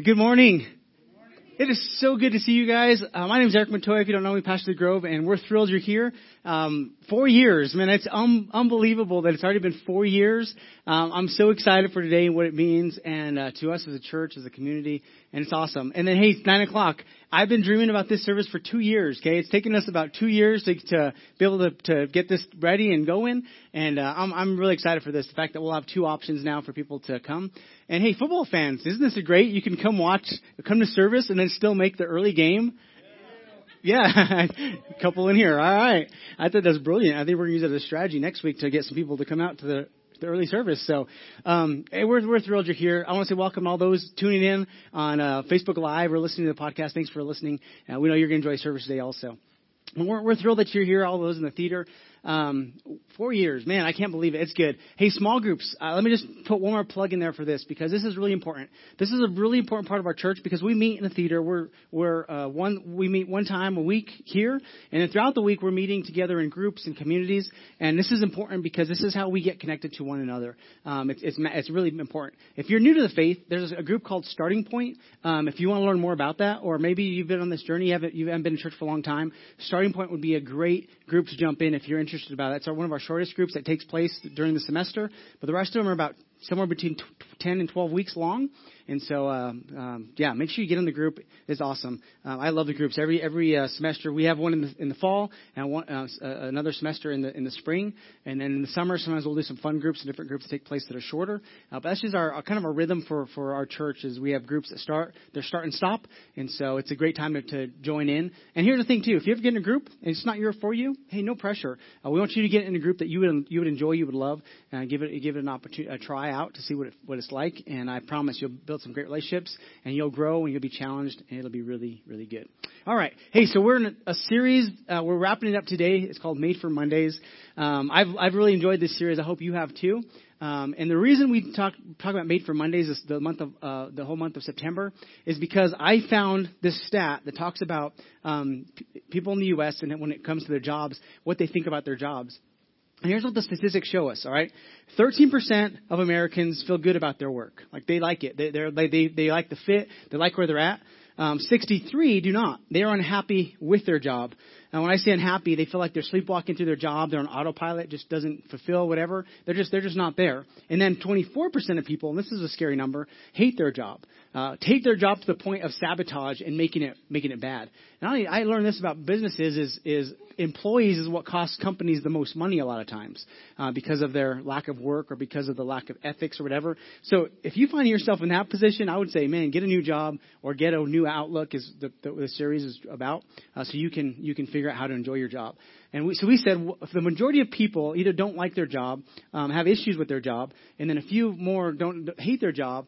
Good morning. It is so good to see you guys. My name is Eric Montoya. If you don't know me, pastor of the Grove, and we're thrilled you're here. 4 years, man, it's unbelievable that it's already been 4 years. I'm so excited for today and what it means, and to us as a church, as a community, and it's awesome. And then, hey, it's 9 o'clock. I've been dreaming about this service for 2 years. Okay, it's taken us about 2 years to be able to get this ready and going, and I'm really excited for this. The fact that we'll have two options now for people to come. And hey, football fans, isn't this great? You can come to service, and then still make the early game. Yeah, a couple in here. All right. I thought that's brilliant. I think we're going to use it as a strategy next week to get some people to come out to the early service. So, hey, we're thrilled you're here. I want to say welcome to all those tuning in on Facebook Live or listening to the podcast. Thanks for listening. We know you're going to enjoy service today also. We're thrilled that you're here, all those in the theater. 4 years, man, I can't believe it. It's good. Hey, small groups, let me just put one more plug in there for this, because this is really important. This is a really important part of our church, because we meet in the theater. We meet one time a week here, and then throughout the week we're meeting together in groups and communities. And this is important because this is how we get connected to one another. It's really important. If you're new to the faith, there's a group called Starting Point. If you want to learn more about that, or maybe you've been on this journey, you haven't been in church for a long time, Starting Point would be a great group to jump in if you're interested about it. It's one of our shortest groups that takes place during the semester, but the rest of them are about somewhere between 10 and 12 weeks long. And so, yeah, make sure you get in the group. It's awesome. I love the groups. Every semester we have one in the fall, and another semester in the spring, and then in the summer sometimes we'll do some fun groups and different groups that take place that are shorter. But that's just our kind of a rhythm for our church. Is we have groups that start and stop, and so it's a great time to join in. And here's the thing too: if you ever get in a group and it's not your for you, hey, no pressure. We want you to get in a group that you would enjoy, you would love, and give it an opportunity, a try out to see what it's like. And I promise you'll build some great relationships, and you'll grow, and you'll be challenged, and it'll be really, really good. All right. Hey, so we're in a series. We're wrapping it up today. It's called Made for Mondays. I've really enjoyed this series. I hope you have too. And the reason we talk about Made for Mondays is the whole month of September is because I found this stat that talks about people in the U.S. and when it comes to their jobs, what they think about their jobs. And here's what the statistics show us, all right? 13% of Americans feel good about their work. Like, they like it. They like the fit. They like where they're at. 63 do not. They are unhappy with their job. And when I say unhappy, they feel like they're sleepwalking through their job. They're on autopilot, just doesn't fulfill whatever. They're just not there. And then 24% of people, and this is a scary number, hate their job. Hate their job to the point of sabotage and making it bad. Now, I learned this about businesses is employees is what costs companies the most money a lot of times, because of their lack of work or because of the lack of ethics or whatever. So if you find yourself in that position, I would say, man, get a new job or get a new outlook is the series is about, so you can figure out how to enjoy your job. And we said the majority of people either don't like their job, have issues with their job, and then a few more don't hate their job.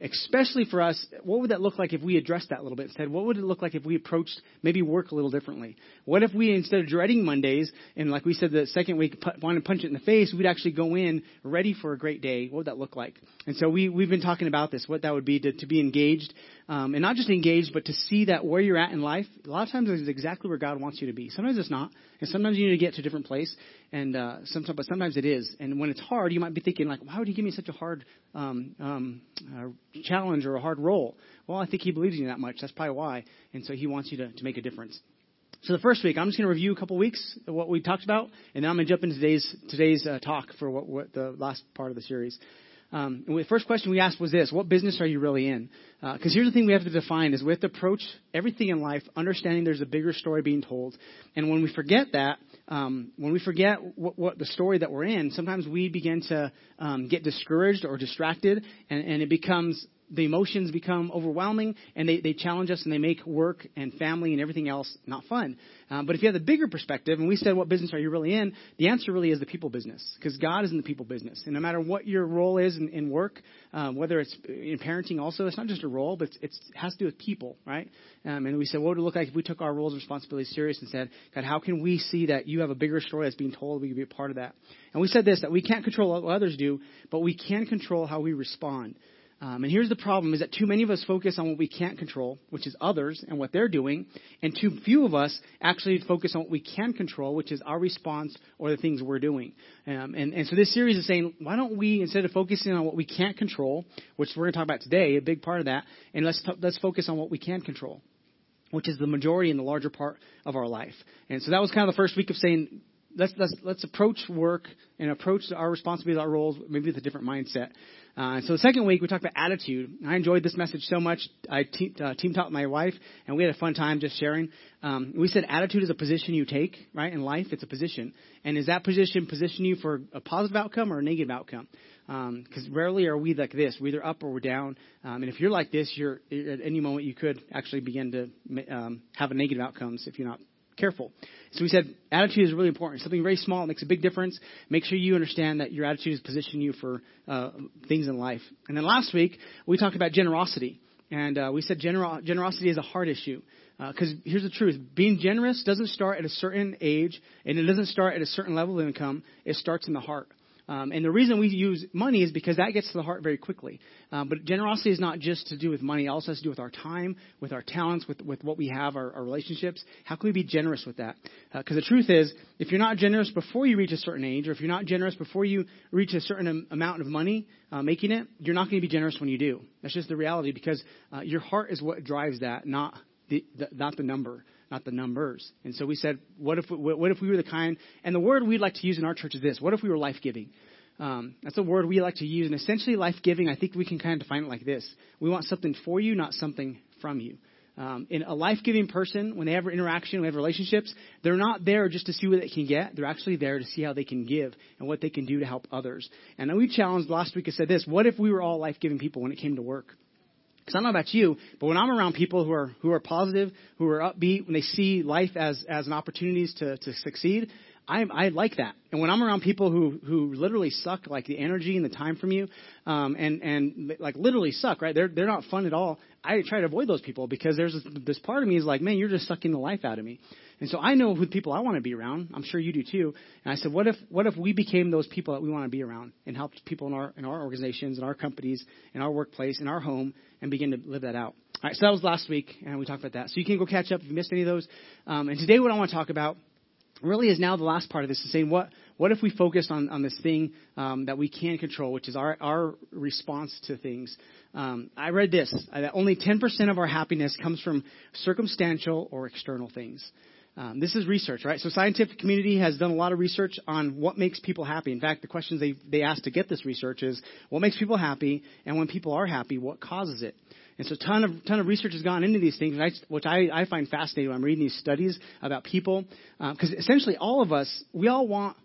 Especially for us, what would that look like if we addressed that a little bit instead? What would it look like if we approached maybe work a little differently? What if we, instead of dreading Mondays, and like we said the second week, want to punch it in the face, we'd actually go in ready for a great day. What would that look like? And so we've been talking about this, what that would be to be engaged, and not just engaged, but to see that where you're at in life, a lot of times it's exactly where God wants you to be. Sometimes it's not, and sometimes you need to get to a different place, and but sometimes it is. And when it's hard, you might be thinking, like, why would he give me such a hard challenge or a hard role? Well, I think he believes in you that much. That's probably why. And so he wants you to make a difference. So the first week, I'm just going to review a couple weeks of what we talked about, and then I'm going to jump into today's talk for what the last part of the series. And the first question we asked was this: what business are you really in? Because here's the thing we have to define is we have to approach everything in life understanding there's a bigger story being told. And when we forget that, what the story that we're in, sometimes we begin to get discouraged or distracted, and it becomes the emotions become overwhelming, and they challenge us, and they make work and family and everything else not fun. But if you have the bigger perspective, and we said, what business are you really in? The answer really is the people business, because God is in the people business. And no matter what your role is in work, whether it's in parenting also, it's not just a role, but it has to do with people, right? And we said, what would it look like if we took our roles and responsibilities serious and said, God, how can we see that you have a bigger story that's being told? We can be a part of that. And we said this, that we can't control what others do, but we can control how we respond. And here's the problem, is that too many of us focus on what we can't control, which is others and what they're doing, and too few of us actually focus on what we can control, which is our response or the things we're doing. And so this series is saying, why don't we, instead of focusing on what we can't control, which we're going to talk about today, a big part of that, and let's focus on what we can control, which is the majority and the larger part of our life. And so that was kind of the first week of saying, let's approach work and approach our responsibilities, our roles, maybe with a different mindset. So the second week, we talked about attitude. I enjoyed this message so much. I team taught my wife, and we had a fun time just sharing. We said attitude is a position you take, right? In life, it's a position. And is that position you for a positive outcome or a negative outcome? Because rarely are we like this. We're either up or we're down. And if you're like this, you're at any moment you could actually begin to have a negative outcomes if you're not careful. So we said attitude is really important. Something very small, it makes a big difference. Make sure you understand that your attitude is positioning you for things in life. And then last week, we talked about generosity. And we said generosity is a hard issue. Because here's the truth. Being generous doesn't start at a certain age, and it doesn't start at a certain level of income. It starts in the heart. And the reason we use money is because that gets to the heart very quickly. But generosity is not just to do with money. It also has to do with our time, with our talents, with what we have, our relationships. How can we be generous with that? Because the truth is, if you're not generous before you reach a certain age, or if you're not generous before you reach a certain amount of money making it, you're not going to be generous when you do. That's just the reality, because your heart is what drives that, not the numbers. And so we said, what if we were the kind, and the word we'd like to use in our church is this: what if we were life-giving? That's a word we like to use, and essentially life-giving, I think we can kind of define it like this: we want something for you, not something from you. In a life-giving person, when they have interaction, when they have relationships, they're not there just to see what they can get. They're actually there to see how they can give and what they can do to help others. And we challenged last week and said this: what if we were all life-giving people when it came to work? Because I don't know about you, but when I'm around people who are positive, who are upbeat, when they see life as an opportunity to succeed, I like that. And when I'm around people who literally suck, like the energy and the time from you, and like literally suck, right? They're not fun at all. I try to avoid those people because there's this part of me is like, man, you're just sucking the life out of me. And so I know who the people I want to be around. I'm sure you do too. And I said, what if we became those people that we want to be around and helped people in our organizations, in our companies, in our workplace, in our home, and begin to live that out. All right. So that was last week, and we talked about that. So you can go catch up if you missed any of those. And today, what I want to talk about really is now the last part of this, is saying what if we focused on this thing that we can control, which is our response to things. I read this, that only 10% of our happiness comes from circumstantial or external things. This is research, right? So scientific community has done a lot of research on what makes people happy. In fact, the questions they asked to get this research is, what makes people happy? And when people are happy, what causes it? And so a ton of research has gone into these things, which I find fascinating when I'm reading these studies about people. Because essentially all of us, we all want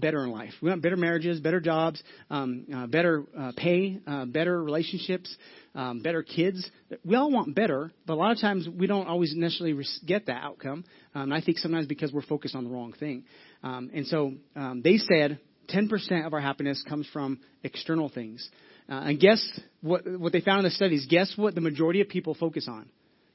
better in life. We want better marriages, better jobs, better pay, better relationships, better kids. We all want better, but a lot of times we don't always necessarily get that outcome. And I think sometimes because we're focused on the wrong thing. And so they said 10% of our happiness comes from external things. And guess what they found in the studies? Guess what the majority of people focus on?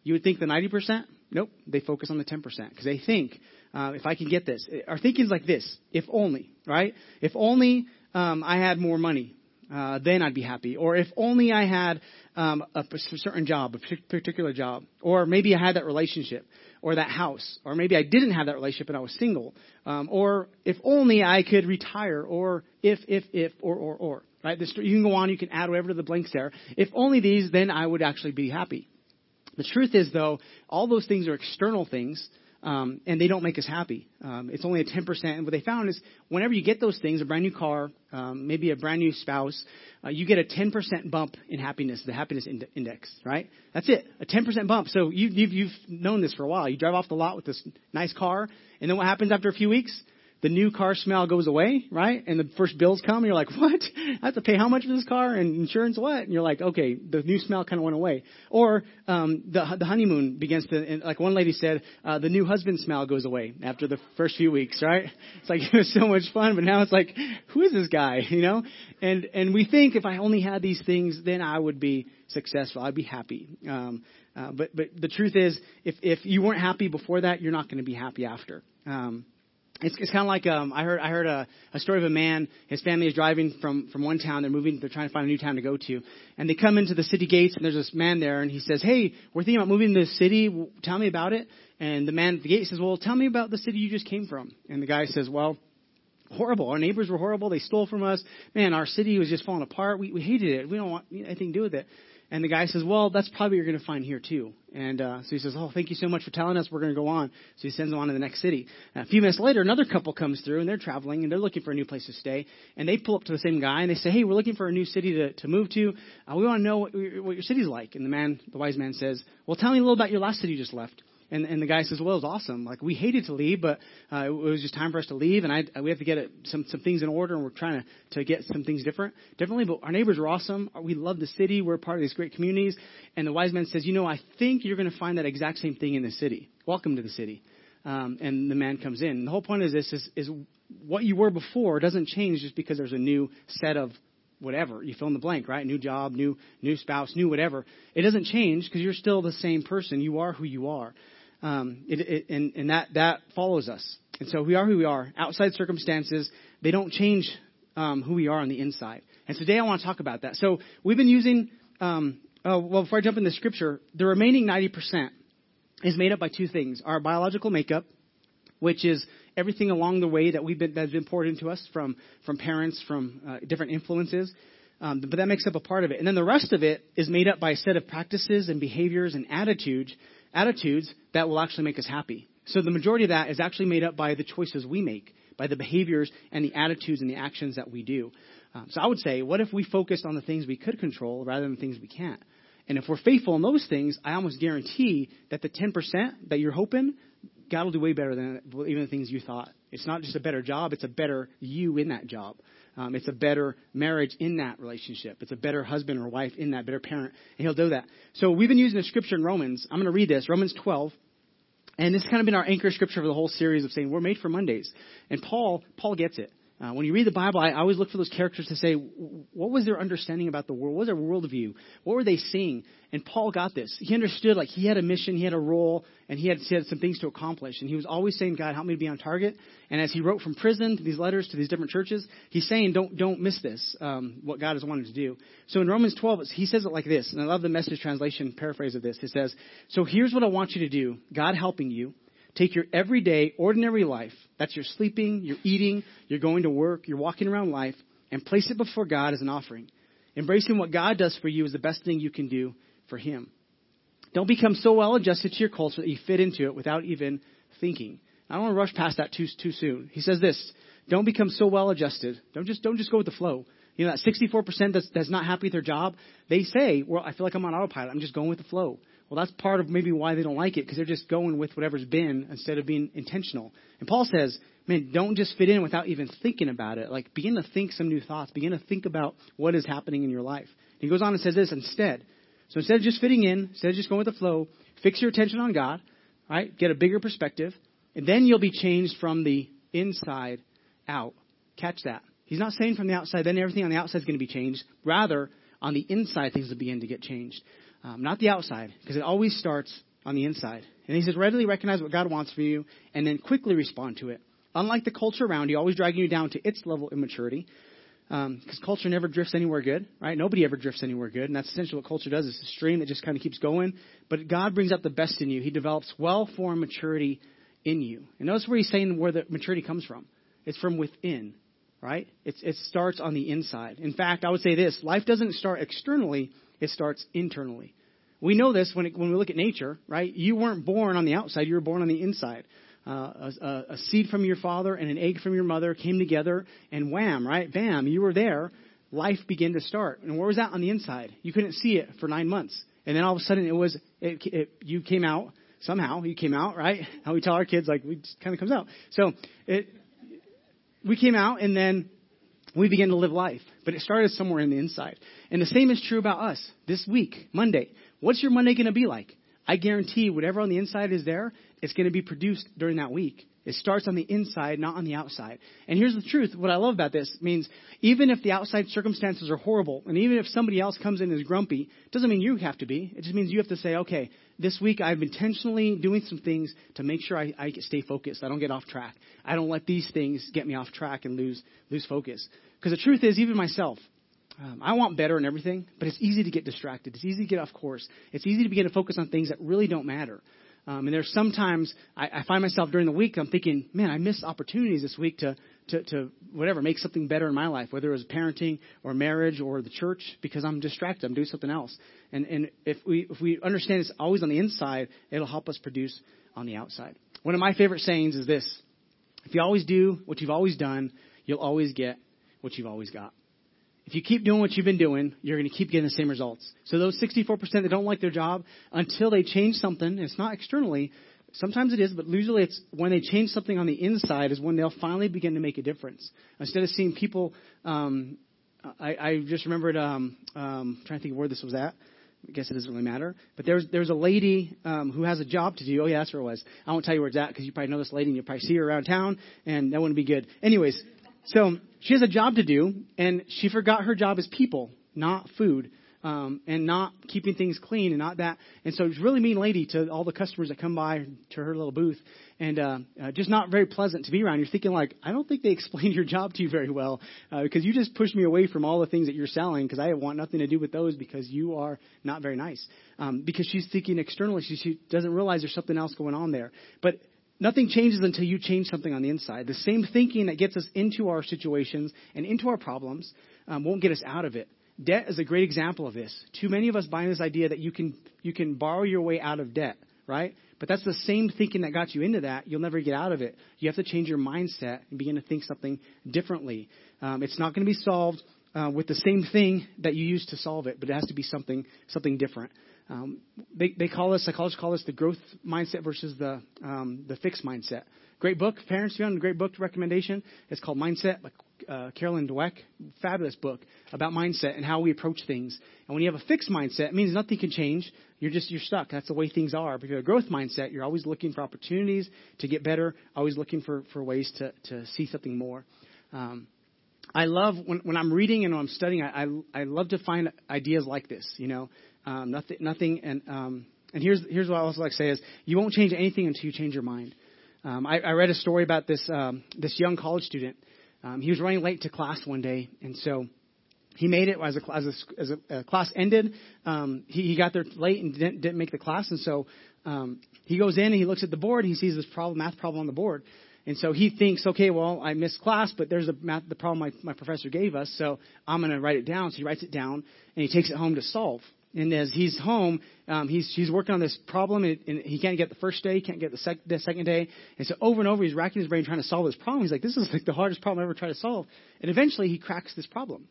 You would think the 90%? Nope. They focus on the 10% because they think, if I can get this. Our thinking is like this: if only, right? If only I had more money, then I'd be happy. Or if only I had a certain job, a particular job. Or maybe I had that relationship or that house. Or maybe I didn't have that relationship and I was single. Or if only I could retire. Or if, or. Right? You can go on. You can add whatever to the blanks there. If only these, then I would actually be happy. The truth is, though, all those things are external things, and they don't make us happy. It's only a 10%. And what they found is whenever you get those things, a brand new car, maybe a brand new spouse, you get a 10% bump in happiness, the happiness index, right? That's it, a 10% bump. So you've known this for a while. You drive off the lot with this nice car, and then what happens after a few weeks? The new car smell goes away, right? And the first bills come, and you're like, what? I have to pay how much for this car? And insurance what? And you're like, okay, the new smell kind of went away. Or the honeymoon begins to, and like one lady said, the new husband smell goes away after the first few weeks, right? It's like, it was so much fun, but now it's like, who is this guy, you know? And we think if I only had these things, then I would be successful. I'd be happy. But the truth is, if you weren't happy before that, you're not going to be happy after. It's kind of like I heard a story of a man. His family is driving from one town. They're moving. They're trying to find a new town to go to, and they come into the city gates. And there's this man there, and he says, "Hey, we're thinking about moving to this city. Tell me about it." And the man at the gate says, "Well, tell me about the city you just came from." And the guy says, "Well, horrible. Our neighbors were horrible. They stole from us. Man, our city was just falling apart. We hated it. We don't want anything to do with it." And the guy says, "Well, that's probably what you're going to find here, too." And so he says, "Oh, thank you so much for telling us. We're going to go on." So he sends them on to the next city. And a few minutes later, another couple comes through, and they're traveling, and they're looking for a new place to stay. And they pull up to the same guy, and they say, "Hey, we're looking for a new city to move to. We want to know what your city's like." And the wise man says, "Well, tell me a little about your last city you just left." And the guy says, "Well, it was awesome. Like, we hated to leave, but it was just time for us to leave, and we have to get some things in order, and we're trying to get some things differently. But our neighbors were awesome. We love the city. We're part of these great communities." And the wise man says, "You know, I think you're going to find that exact same thing in the city. Welcome to the city." And the man comes in. And the whole point of this is what you were before doesn't change just because there's a new set of whatever. You fill in the blank, right? New job, new spouse, new whatever. It doesn't change because you're still the same person. You are who you are. And that follows us. And so we are who we are. Outside circumstances, they don't change who we are on the inside. And today I want to talk about that. So we've been using, before I jump into scripture, the remaining 90% is made up by two things. Our biological makeup, which is everything along the way that's been poured into us from parents, from different influences. But that makes up a part of it. And then the rest of it is made up by a set of practices and behaviors and attitudes that will actually make us happy. So the majority of that is actually made up by the choices we make, by the behaviors and the attitudes and the actions that we do. So I would say, what if we focused on the things we could control rather than the things we can't? And if we're faithful in those things, I almost guarantee that the 10% that you're hoping, God will do way better than even the things you thought. It's not just a better job. It's a better you in that job. It's a better marriage in that relationship. It's a better husband or wife in that, better parent. And he'll do that. So we've been using a scripture in Romans. I'm going to read this, Romans 12. And this has kind of been our anchor scripture for the whole series of saying we're made for Mondays. And Paul gets it. When you read the Bible, I always look for those characters to say, what was their understanding about the world? What was their worldview? What were they seeing? And Paul got this. He understood, like, he had a mission, he had a role, and he had some things to accomplish. And he was always saying, God, help me to be on target. And as he wrote from prison to these letters to these different churches, he's saying, don't miss this, what God has wanted to do. So in Romans 12, he says it like this, and I love the Message translation paraphrase of this. It says, so here's what I want you to do, God helping you. Take your everyday, ordinary life, that's your sleeping, your eating, you're going to work, you're walking around life, and place it before God as an offering. Embracing what God does for you is the best thing you can do for him. Don't become so well adjusted to your culture that you fit into it without even thinking. I don't want to rush past that too soon. He says this, don't become so well adjusted. Don't just go with the flow. You know, that 64% that's not happy with their job, they say, well, I feel like I'm on autopilot. I'm just going with the flow. Well, that's part of maybe why they don't like it, because they're just going with whatever's been instead of being intentional. And Paul says, man, don't just fit in without even thinking about it. Like, begin to think some new thoughts. Begin to think about what is happening in your life. And he goes on and says this instead. So instead of just fitting in, instead of just going with the flow, fix your attention on God, right? Get a bigger perspective, and then you'll be changed from the inside out. Catch that. He's not saying from the outside, then everything on the outside is going to be changed. Rather, on the inside, things will begin to get changed. Not the outside, because it always starts on the inside. And he says, readily recognize what God wants for you and then quickly respond to it. Unlike the culture around you, always dragging you down to its level of maturity, because culture never drifts anywhere good, right? Nobody ever drifts anywhere good. And that's essentially what culture does. It's a stream that just kind of keeps going. But God brings out the best in you. He develops well-formed maturity in you. And notice where he's saying where the maturity comes from. It's from within, right? It starts on the inside. In fact, I would say this. Life doesn't start externally. It starts internally. We know this when we look at nature, right? You weren't born on the outside. You were born on the inside. A seed from your father and an egg from your mother came together and wham, right? Bam, you were there. Life began to start. And where was that on the inside? You couldn't see it for 9 months. And then all of a sudden you came out somehow. You came out, right? How we tell our kids, like, it kind of comes out. So we came out and then we begin to live life, but it started somewhere in the inside. And the same is true about us this week, Monday. What's your Monday going to be like? I guarantee whatever on the inside is there, it's going to be produced during that week. It starts on the inside, not on the outside. And here's the truth. What I love about this means even if the outside circumstances are horrible, and even if somebody else comes in and is grumpy, it doesn't mean you have to be. It just means you have to say, okay, this week I've been intentionally doing some things to make sure I stay focused. I don't get off track. I don't let these things get me off track and lose focus. Because the truth is, even myself, I want better and everything, but it's easy to get distracted. It's easy to get off course. It's easy to begin to focus on things that really don't matter. And there's sometimes I find myself during the week, I'm thinking, man, I missed opportunities this week to whatever, make something better in my life, whether it was parenting or marriage or the church, because I'm distracted. I'm doing something else. And if we understand it's always on the inside, it'll help us produce on the outside. One of my favorite sayings is this: if you always do what you've always done, you'll always get what you've always got. If you keep doing what you've been doing, you're going to keep getting the same results. So those 64% that don't like their job, until they change something, and it's not externally, sometimes it is, but usually it's when they change something on the inside is when they'll finally begin to make a difference. Instead of seeing people, I just remembered, trying to think of where this was at. I guess it doesn't really matter. But there's a lady who has a job to do. Oh, yeah, that's where it was. I won't tell you where it's at because you probably know this lady and you'll probably see her around town, and that wouldn't be good. Anyways. So she has a job to do, and she forgot her job is people, not food, and not keeping things clean and not that. And so it's a really mean lady to all the customers that come by to her little booth, and just not very pleasant to be around. You're thinking, like, I don't think they explained your job to you very well because you just pushed me away from all the things that you're selling because I want nothing to do with those because you are not very nice. Because she's thinking externally. She doesn't realize there's something else going on there. But nothing changes until you change something on the inside. The same thinking that gets us into our situations and into our problems won't get us out of it. Debt is a great example of this. Too many of us buy this idea that you can borrow your way out of debt, right? But that's the same thinking that got you into that. You'll never get out of it. You have to change your mindset and begin to think something differently. It's not going to be solved with the same thing that you used to solve it, but it has to be something different. Psychologists call this the growth mindset versus the fixed mindset. Great book, parents, you want a great book recommendation? It's called Mindset by Carolyn Dweck. Fabulous book about mindset and how we approach things. And when you have a fixed mindset, it means nothing can change. You're stuck. That's the way things are. But if you have a growth mindset, you're always looking for opportunities to get better, always looking for ways to see something more. I love when I'm reading and when I'm studying, I love to find ideas like this, you know. Nothing. And here's what I also like to say is you won't change anything until you change your mind. I read a story about this young college student. He was running late to class one day, and so he made it as a class ended. He got there late and didn't make the class, and so he goes in and he looks at the board and he sees this math problem on the board. And so he thinks, okay, well, I missed class, but there's the problem my professor gave us, so I'm going to write it down. So he writes it down, and he takes it home to solve. And as he's home, he's working on this problem, and he can't get the first day, can't get the second day. And so over and over, he's racking his brain trying to solve this problem. He's like, this is like the hardest problem I ever tried to solve. And eventually, he cracks this problem.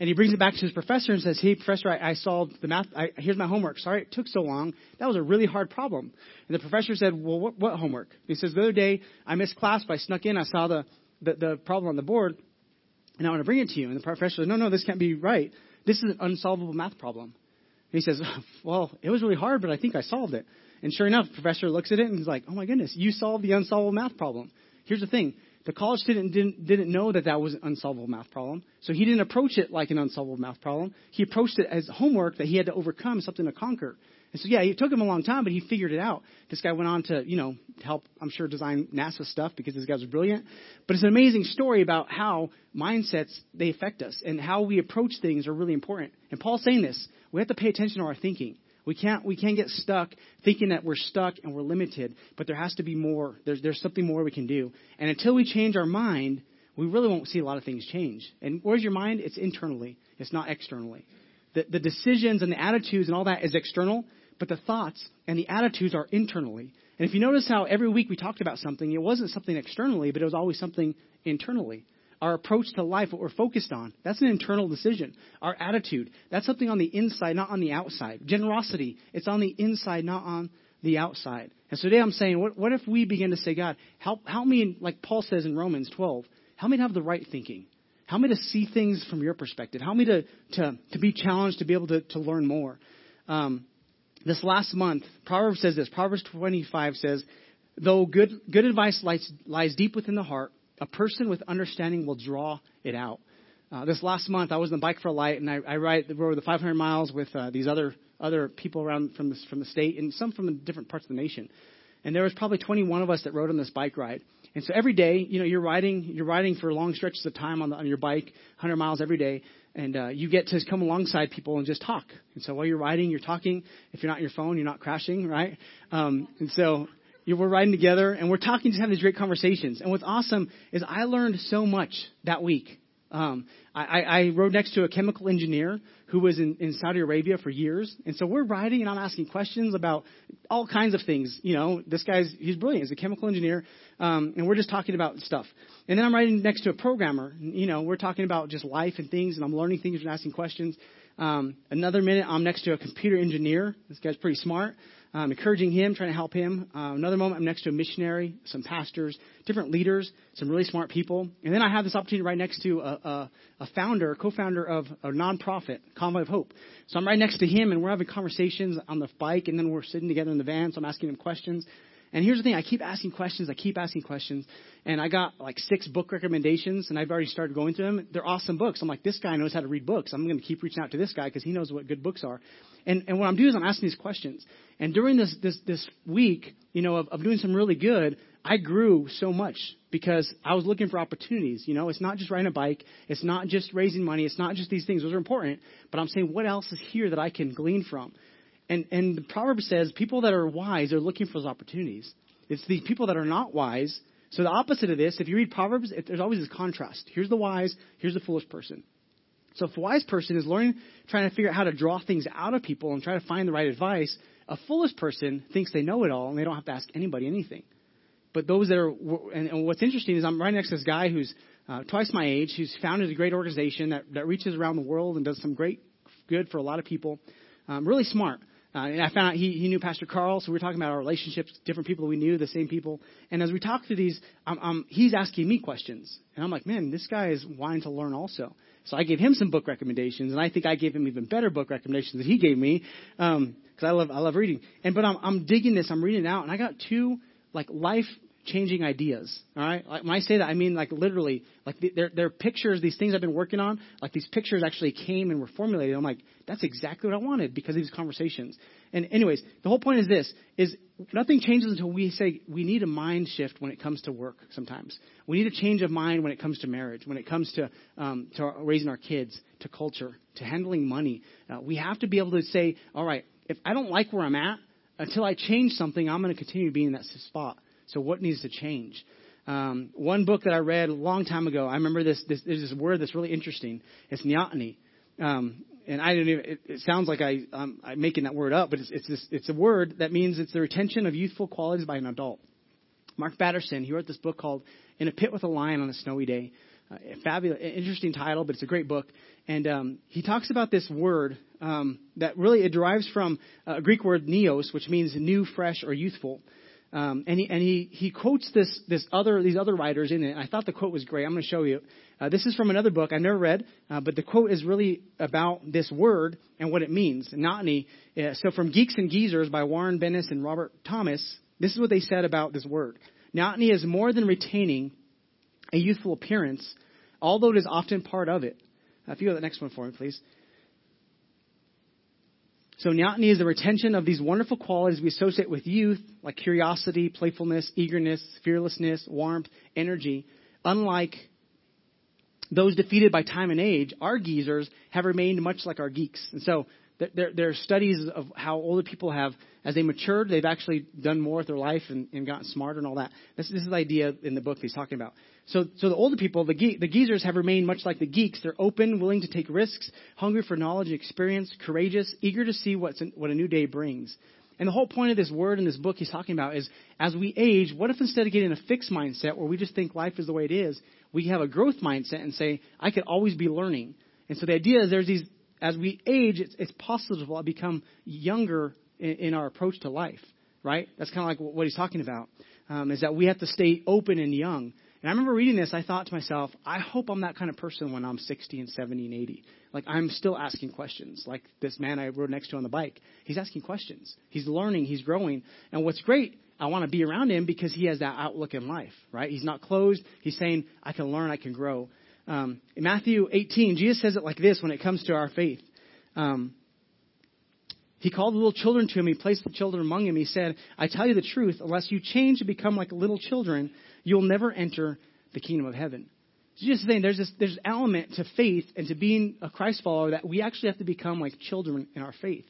And he brings it back to his professor and says, hey, professor, I solved the math. Here's my homework. Sorry it took so long. That was a really hard problem. And the professor said, well, what homework? He says, the other day I missed class, but I snuck in. I saw the problem on the board, and I want to bring it to you. And the professor said, no, this can't be right. This is an unsolvable math problem. And he says, well, it was really hard, but I think I solved it. And sure enough, the professor looks at it and he's like, oh, my goodness, you solved the unsolvable math problem. Here's the thing. The college student didn't know that was an unsolvable math problem, so he didn't approach it like an unsolvable math problem. He approached it as homework that he had to overcome, something to conquer. And so, yeah, it took him a long time, but he figured it out. This guy went on to, you know, help, I'm sure, design NASA stuff because this guy was brilliant. But it's an amazing story about how mindsets, they affect us, and how we approach things are really important. And Paul's saying this: we have to pay attention to our thinking. We can't get stuck thinking that we're stuck and we're limited, but there has to be more. There's something more we can do. And until we change our mind, we really won't see a lot of things change. And where's your mind? It's internally. It's not externally. The decisions and the attitudes and all that is external, but the thoughts and the attitudes are internally. And if you notice how every week we talked about something, it wasn't something externally, but it was always something internally. Our approach to life, what we're focused on, that's an internal decision. Our attitude, that's something on the inside, not on the outside. Generosity, it's on the inside, not on the outside. And so today I'm saying, what if we begin to say, God, help me, like Paul says in Romans 12, help me to have the right thinking. Help me to see things from your perspective. Help me to be challenged, to be able to learn more. This last month, Proverbs says this. Proverbs 25 says, though good advice lies deep within the heart, a person with understanding will draw it out. This last month, I was on the Bike for Light, and I rode the 500 miles with these other people around from the state and some from different parts of the nation. And there was probably 21 of us that rode on this bike ride. And so every day, you know, you're riding for long stretches of time on your bike, 100 miles every day, and you get to come alongside people and just talk. And so while you're riding, you're talking. If you're not on your phone, you're not crashing, right? And so we're riding together, and we're talking, just having these great conversations. And what's awesome is I learned so much that week. I rode next to a chemical engineer who was in Saudi Arabia for years. And so we're riding, and I'm asking questions about all kinds of things. You know, this guy's, he's brilliant. He's a chemical engineer. And we're just talking about stuff. And then I'm riding next to a programmer. You know, we're talking about just life and things, and I'm learning things and asking questions. Another minute, I'm next to a computer engineer. This guy's pretty smart. I'm encouraging him, trying to help him. Another moment, I'm next to a missionary, some pastors, different leaders, some really smart people. And then I have this opportunity right next to a founder, co-founder of a nonprofit, Convoy of Hope. So I'm right next to him, and we're having conversations on the bike, and then we're sitting together in the van, so I'm asking him questions. And here's the thing, I keep asking questions, and I got like 6 book recommendations, and I've already started going to them. They're awesome books. I'm like, this guy knows how to read books. I'm going to keep reaching out to this guy because he knows what good books are. And what I'm doing is I'm asking these questions. And during this week, you know, of doing some really good, I grew so much because I was looking for opportunities. You know, it's not just riding a bike. It's not just raising money. It's not just these things. Those are important. But I'm saying, what else is here that I can glean from? And the proverb says people that are wise are looking for those opportunities. It's the people that are not wise. So the opposite of this, if you read Proverbs, there's always this contrast. Here's the wise. Here's the foolish person. So if a wise person is learning, trying to figure out how to draw things out of people and try to find the right advice, a foolish person thinks they know it all and they don't have to ask anybody anything. But those that are, and what's interesting is I'm right next to this guy who's twice my age, who's founded a great organization that reaches around the world and does some great good for a lot of people. Really smart. And I found out he knew Pastor Carl, so we were talking about our relationships, different people we knew, the same people. And as we talked through these, he's asking me questions. And I'm like, man, this guy is wanting to learn also. So I gave him some book recommendations, and I think I gave him even better book recommendations than he gave me because I love reading. But I'm digging this. I'm reading it out, and I got 2, like, life-changing ideas, all right? Like, when I say that, I mean, like, literally, like, they're pictures, these things I've been working on, like, these pictures actually came and were formulated. I'm like, that's exactly what I wanted because of these conversations. And anyways, the whole point is this, is nothing changes until we say we need a mind shift when it comes to work sometimes. We need a change of mind when it comes to marriage, when it comes to raising our kids, to culture, to handling money. We have to be able to say, all right, if I don't like where I'm at, until I change something, I'm going to continue being in that spot. So what needs to change? One book that I read a long time ago, I remember this there's this word that's really interesting. It's neoteny. And I don't even, it sounds like I'm making that word up, but it's a word that means it's the retention of youthful qualities by an adult. Mark Batterson, he wrote this book called In a Pit with a Lion on a Snowy Day. Fabulous, interesting title, but it's a great book. And he talks about this word that really it derives from a Greek word neos, which means new, fresh, or youthful. And he quotes these other writers in it. I thought the quote was great. I'm going to show you. This is from another book I've never read, but the quote is really about this word and what it means. Neoteny. So from Geeks and Geezers by Warren Bennis and Robert Thomas, this is what they said about this word. Neoteny is more than retaining a youthful appearance, although it is often part of it. If you go to the next one for me, please. So neoteny is the retention of these wonderful qualities we associate with youth, like curiosity, playfulness, eagerness, fearlessness, warmth, energy. Unlike those defeated by time and age, our geezers have remained much like our geeks. And so there are studies of how older people have, as they matured, they've actually done more with their life and gotten smarter and all that. This is the idea in the book that he's talking about. So the older people, the geezers, have remained much like the geeks. They're open, willing to take risks, hungry for knowledge and experience, courageous, eager to see what a new day brings. And the whole point of this word in this book he's talking about is, as we age, what if instead of getting a fixed mindset where we just think life is the way it is, we have a growth mindset and say, I could always be learning. And so the idea is there's these, as we age, it's possible to become younger in our approach to life, right? That's kind of like what he's talking about, is that we have to stay open and young. And I remember reading this, I thought to myself, I hope I'm that kind of person when I'm 60 and 70 and 80. Like, I'm still asking questions. Like this man I rode next to on the bike, he's asking questions. He's learning, he's growing. And what's great, I want to be around him because he has that outlook in life, right? He's not closed. He's saying, I can learn, I can grow. In Matthew 18, Jesus says it like this when it comes to our faith. He called the little children to him. He placed the children among him. He said, I tell you the truth, unless you change and become like little children, you'll never enter the kingdom of heaven. So just saying, there's an element to faith and to being a Christ follower that we actually have to become like children in our faith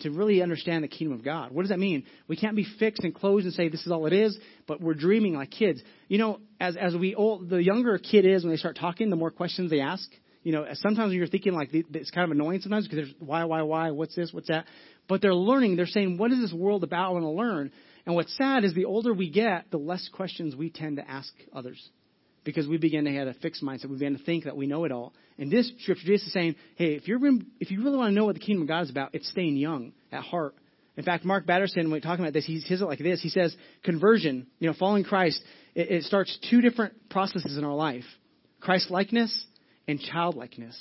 to really understand the kingdom of God. What does that mean? We can't be fixed and closed and say, this is all it is, but we're dreaming like kids. You know, the younger a kid is when they start talking, the more questions they ask. You know, sometimes you're thinking like it's kind of annoying sometimes because there's why, what's this, what's that? But they're learning. They're saying, what is this world about? I want to learn. And what's sad is the older we get, the less questions we tend to ask others because we begin to have a fixed mindset. We begin to think that we know it all. And this scripture, Jesus is saying, hey, if you really want to know what the kingdom of God is about, it's staying young at heart. In fact, Mark Batterson, when talking about this, he says it like this. He says conversion, you know, following Christ, it starts two different processes in our life, Christ-likeness and childlikeness.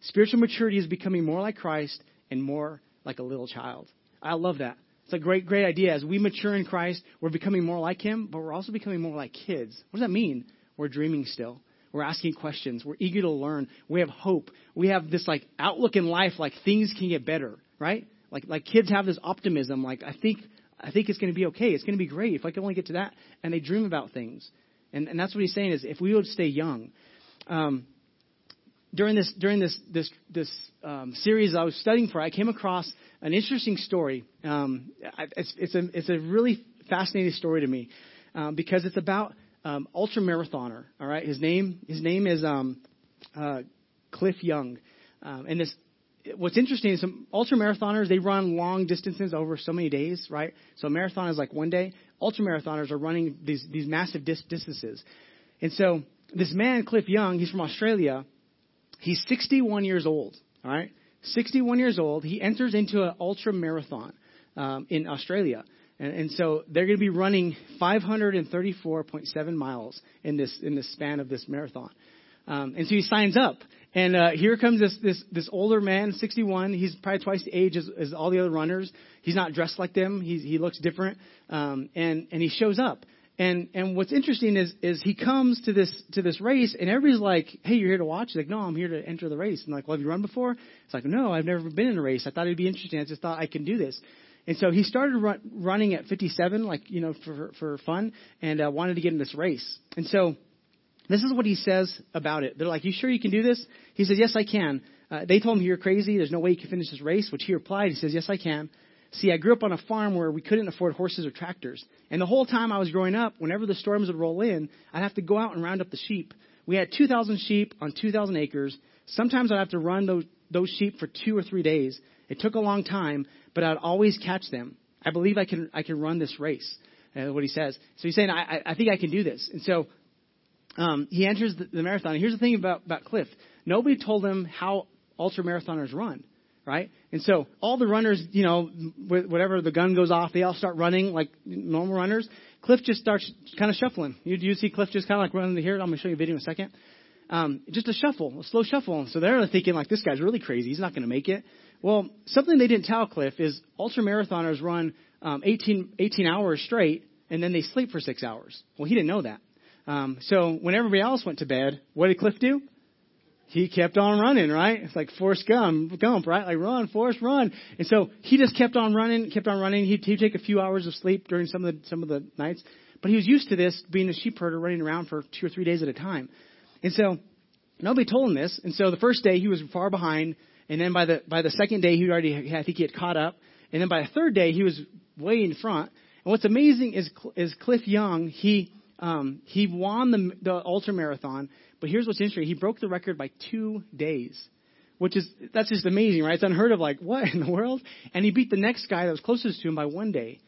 Spiritual maturity is becoming more like Christ and more like a little child. I love that. It's a great, great idea. As we mature in Christ, we're becoming more like him, but we're also becoming more like kids. What does that mean? We're dreaming still. We're asking questions. We're eager to learn. We have hope. We have this like outlook in life, like things can get better, right? Like kids have this optimism. Like, I think it's going to be okay. It's going to be great if I can only get to that. And they dream about things. And that's what he's saying is if we would stay young, During this series I was studying for, I came across an interesting story. It's a really fascinating story to me because it's about ultra marathoner. All right, his name is Cliff Young, and this. What's interesting is some ultramarathoners, they run long distances over so many days, right? So a marathon is like one day. Ultramarathoners are running these massive distances, and so this man Cliff Young, he's from Australia. He's 61 years old, all right? 61 years old. He enters into an ultra marathon in Australia. And so they're going to be running 534.7 miles in this span of this marathon. And so he signs up. And here comes this older man, 61. He's probably twice the age as all the other runners. He's not dressed like them. He looks different. And he shows up. And what's interesting is he comes to this race, and everybody's like, hey, you're here to watch? He's like, no, I'm here to enter the race. And like, well, have you run before? It's like, no, I've never been in a race. I thought it'd be interesting. I just thought I can do this. And so he started running at 57, like, you know, for fun, and wanted to get in this race. And so this is what he says about it. They're like, you sure you can do this? He says, yes, I can. They told him, you're crazy. There's no way you can finish this race, which he replied. He says, yes, I can. See, I grew up on a farm where we couldn't afford horses or tractors. And the whole time I was growing up, whenever the storms would roll in, I'd have to go out and round up the sheep. We had 2,000 sheep on 2,000 acres. Sometimes I'd have to run those sheep for 2 or 3 days. It took a long time, but I'd always catch them. I believe I can run this race, what he says. So he's saying, I think I can do this. And so he enters the marathon. And here's the thing about Cliff. Nobody told him how ultramarathoners run. Right. And so all the runners, you know, whatever the gun goes off, they all start running like normal runners. Cliff just starts kind of shuffling. You see Cliff just kind of like running here. I'm going to show you a video in a second. Just a slow shuffle. So they're thinking like this guy's really crazy. He's not going to make it. Well, something they didn't tell Cliff is ultramarathoners run 18 hours straight and then they sleep for 6 hours. Well, he didn't know that. So when everybody else went to bed, what did Cliff do? He kept on running, right? It's like Forrest Gump, right? Like run, Forrest, run. And so he just kept on running. He'd take a few hours of sleep during some of the nights, but he was used to this being a sheep herder, running around for 2 or 3 days at a time. And so nobody told him this. And so the first day he was far behind, and then by the second day I think he had caught up, and then by the third day he was way in front. And what's amazing is Cliff Young, he won the ultra marathon. But here's what's interesting. He broke the record by 2 days, that's just amazing, right? It's unheard of, like, what in the world? And he beat the next guy that was closest to him by 1 day,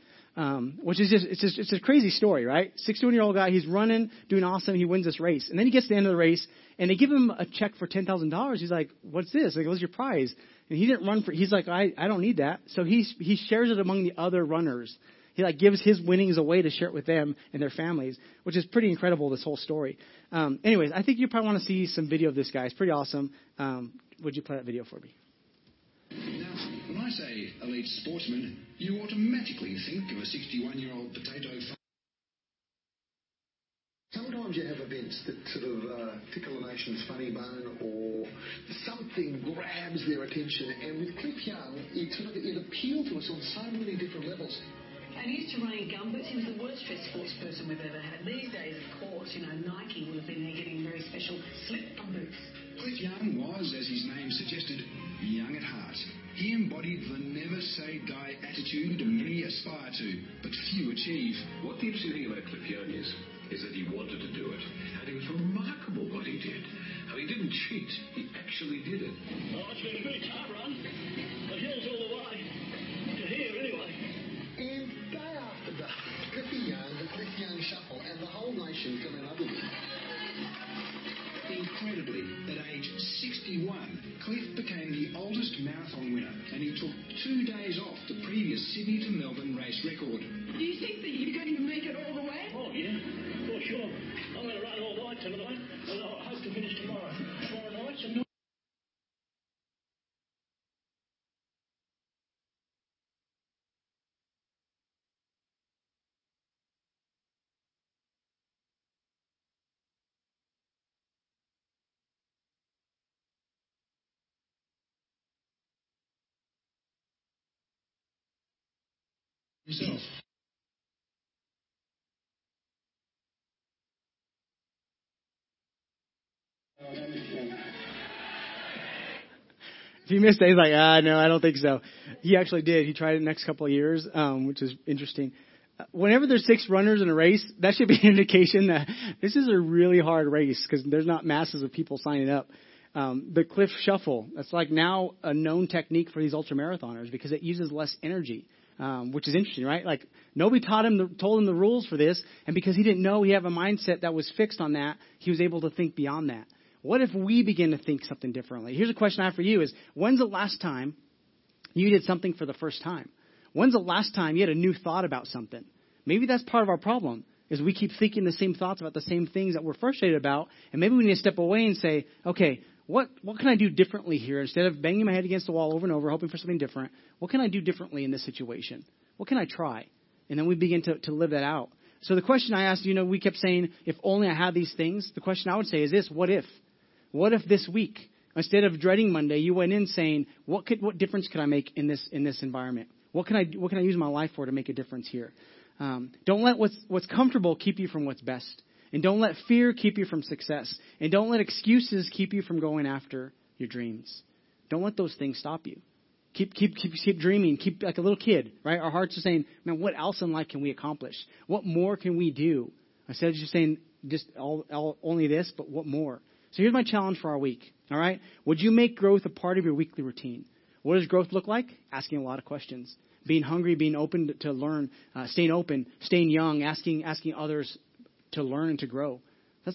which is just, it's a crazy story, right? 61-year-old guy, he's running, doing awesome. He wins this race. And then he gets to the end of the race, and they give him a check for $10,000. He's like, what's this? Like, what's your prize? And he didn't run for, he's like, I don't need that. So he shares it among the other runners. He like gives his winnings away to share it with them and their families, which is pretty incredible, this whole story. Anyways, I think you probably want to see some video of this guy. It's pretty awesome. Would you play that video for me? Now, when I say elite sportsman, you automatically think of a 61-year-old potato farmer. Sometimes you have events that sort of tickle the nation's funny bone, or something grabs their attention. And with Cliff Young, it appealed to us on so many different levels. And he used to run in gumboots. He was the worst-dressed sports person we've ever had. These days, of course, you know, Nike would have been there getting very special slip gumboots. Cliff Young was, as his name suggested, young at heart. He embodied the never-say-die attitude many aspire to, but few achieve. What the interesting thing about Cliff Young is that he wanted to do it. And it was remarkable what he did. How he didn't cheat. He actually did it. Oh, it's been a pretty tight run. But here's all the way. To here, anyway. And day after day, the Cliff Young Shuffle, and the whole nation fell in love with him. Incredibly, at age 61, Cliff became the oldest marathon winner, and he took 2 days off the previous Sydney to Melbourne race record. Do you think that you're going to make it all the way? Oh, yeah. Sure. I'm going to run all night tonight, and I hope to finish tomorrow. Tomorrow night, some... himself. If you missed it, he's like, no, I don't think so. He actually did. He tried it the next couple of years, which is interesting. Whenever there's six runners in a race, that should be an indication that this is a really hard race because there's not masses of people signing up. The Cliff Shuffle, that's like now a known technique for these ultramarathoners because it uses less energy, which is interesting, right? Like nobody told him the rules for this. And because he didn't know, he had a mindset that was fixed on that. He was able to think beyond that. What if we begin to think something differently? Here's a question I have for you is, when's the last time you did something for the first time? When's the last time you had a new thought about something? Maybe that's part of our problem is we keep thinking the same thoughts about the same things that we're frustrated about. And maybe we need to step away and say, okay, what can I do differently here? Instead of banging my head against the wall over and over, hoping for something different, what can I do differently in this situation? What can I try? And then we begin to live that out. So the question I asked, we kept saying, if only I had these things. The question I would say is this, what if? What if this week, instead of dreading Monday, you went in saying, what difference could I make in this environment? What can I use my life for to make a difference here? Don't let what's comfortable keep you from what's best, and don't let fear keep you from success, and don't let excuses keep you from going after your dreams. Don't let those things stop you. Keep dreaming. Keep like a little kid, right? Our hearts are saying, man, what else in life can we accomplish? What more can we do? Instead of just saying just only this, but what more? So here's my challenge for our week, all right? Would you make growth a part of your weekly routine? What does growth look like? Asking a lot of questions, being hungry, being open to learn, staying open, staying young, asking others to learn and to grow.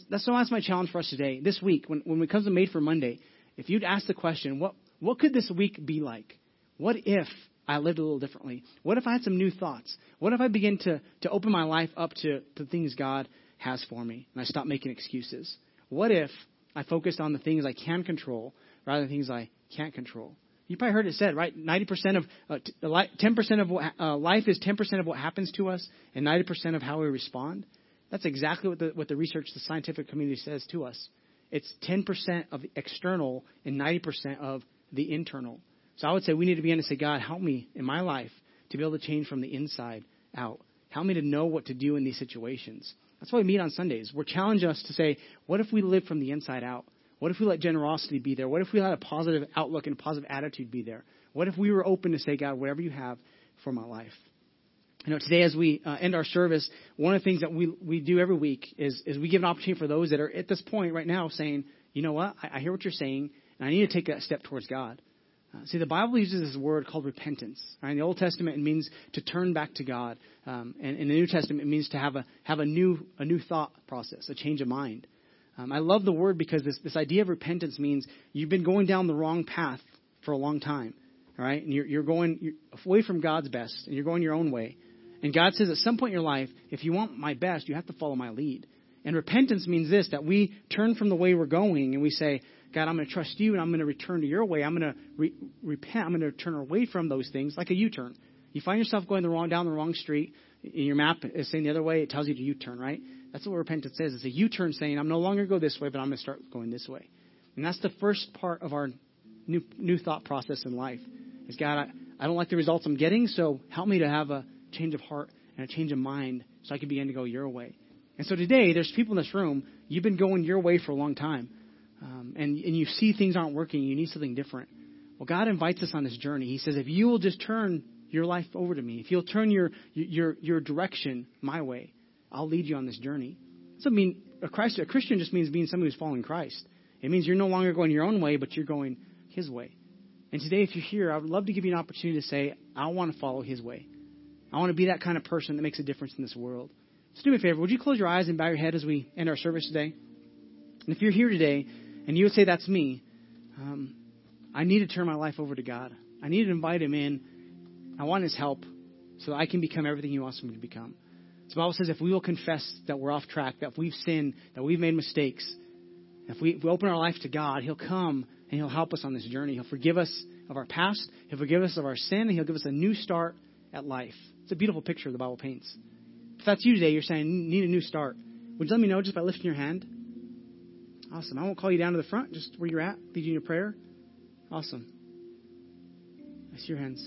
That's my challenge for us today. This week, when it comes to Made for Monday, if you'd ask the question, what could this week be like? What if I lived a little differently? What if I had some new thoughts? What if I begin to open my life up to things God has for me and I stop making excuses? What if I focused on the things I can control rather than things I can't control? You probably heard it said, right? 90% of 10% of what, life is 10% of what happens to us, and 90% of how we respond. That's exactly what the research, the scientific community says to us. It's 10% of the external and 90% of the internal. So I would say we need to begin to say, God, help me in my life to be able to change from the inside out. Help me to know what to do in these situations. That's why we meet on Sundays. We're challenging us to say, what if we live from the inside out? What if we let generosity be there? What if we let a positive outlook and a positive attitude be there? What if we were open to say, God, whatever you have for my life? Today as we end our service, one of the things that we do every week is we give an opportunity for those that are at this point right now saying, you know what, I hear what you're saying, and I need to take that step towards God. See, the Bible uses this word called repentance. Right? In the Old Testament, it means to turn back to God, and in the New Testament, it means to have a new thought process, a change of mind. I love the word because this idea of repentance means you've been going down the wrong path for a long time, all right? And you're going away from God's best, and you're going your own way. And God says at some point in your life, if you want my best, you have to follow my lead. And repentance means this, that we turn from the way we're going and we say, God, I'm going to trust you and I'm going to return to your way. I'm going to repent. I'm going to turn away from those things like a U-turn. You find yourself going down the wrong street. In your map, it's saying the other way. It tells you to U-turn, right? That's what repentance is. It's a U-turn saying, I'm no longer go this way, but I'm going to start going this way. And that's the first part of our new thought process in life is, God, I don't like the results I'm getting, so help me to have a change of heart and a change of mind so I can begin to go your way. And so today, there's people in this room, you've been going your way for a long time, and you see things aren't working, you need something different. Well, God invites us on this journey. He says, if you will just turn your life over to me, if you'll turn your direction my way, I'll lead you on this journey. So, a Christian just means being somebody who's following Christ. It means you're no longer going your own way, but you're going his way. And today, if you're here, I would love to give you an opportunity to say, I want to follow his way. I want to be that kind of person that makes a difference in this world. So do me a favor. Would you close your eyes and bow your head as we end our service today? And if you're here today and you would say, that's me, I need to turn my life over to God. I need to invite him in. I want his help so that I can become everything he wants me to become. So the Bible says if we will confess that we're off track, that we've sinned, that we've made mistakes, if we open our life to God, he'll come and he'll help us on this journey. He'll forgive us of our past. He'll forgive us of our sin. And he'll give us a new start at life. It's a beautiful picture the Bible paints. If that's you today, you're saying, you need a new start. Would you let me know just by lifting your hand? Awesome. I won't call you down to the front, just where you're at, lead you in your prayer. Awesome. I see your hands.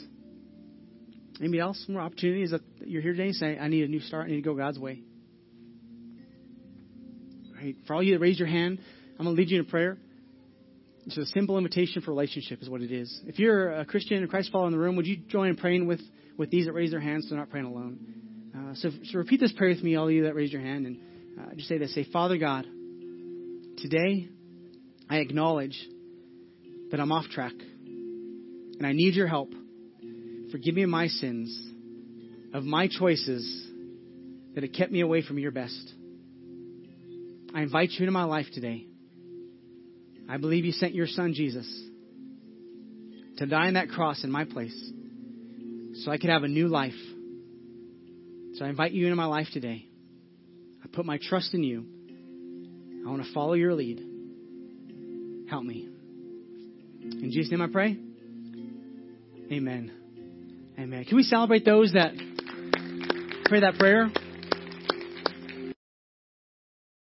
Anybody else? More opportunities that you're here today saying, I need a new start. I need to go God's way. Right. For all you that raise your hand, I'm going to lead you in a prayer. It's a simple invitation for relationship is what it is. If you're a Christian and Christ follower in the room, would you join in praying with these that raise their hands so they're not praying alone? So repeat this prayer with me, all of you that raised your hand, and just say this. Say, Father God, today I acknowledge that I'm off track and I need your help. Forgive me of my sins, of my choices that have kept me away from your best. I invite you into my life today. I believe you sent your son, Jesus, to die on that cross in my place so I could have a new life. So I invite you into my life today. I put my trust in you. I want to follow your lead. Help me. In Jesus' name I pray. Amen. Amen. Can we celebrate those that pray that prayer?